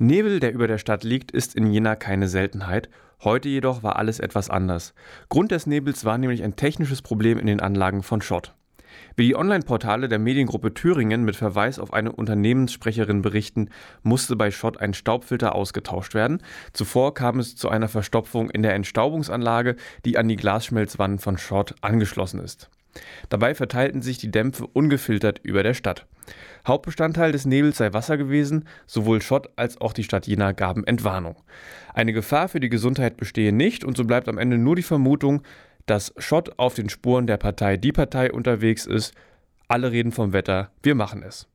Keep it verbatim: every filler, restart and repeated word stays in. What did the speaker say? Nebel, der über der Stadt liegt, ist in Jena keine Seltenheit. Heute jedoch war alles etwas anders. Grund des Nebels war nämlich ein technisches Problem in den Anlagen von Schott. Wie die Online-Portale der Mediengruppe Thüringen mit Verweis auf eine Unternehmenssprecherin berichten, musste bei Schott ein Staubfilter ausgetauscht werden. Zuvor kam es zu einer Verstopfung in der Entstaubungsanlage, die an die Glasschmelzwand von Schott angeschlossen ist. Dabei verteilten sich die Dämpfe ungefiltert über der Stadt. Hauptbestandteil des Nebels sei Wasser gewesen, sowohl Schott als auch die Stadt Jena gaben Entwarnung. Eine Gefahr für die Gesundheit bestehe nicht und so bleibt am Ende nur die Vermutung, dass Schott auf den Spuren der Partei Die Partei unterwegs ist. Alle reden vom Wetter, wir machen es.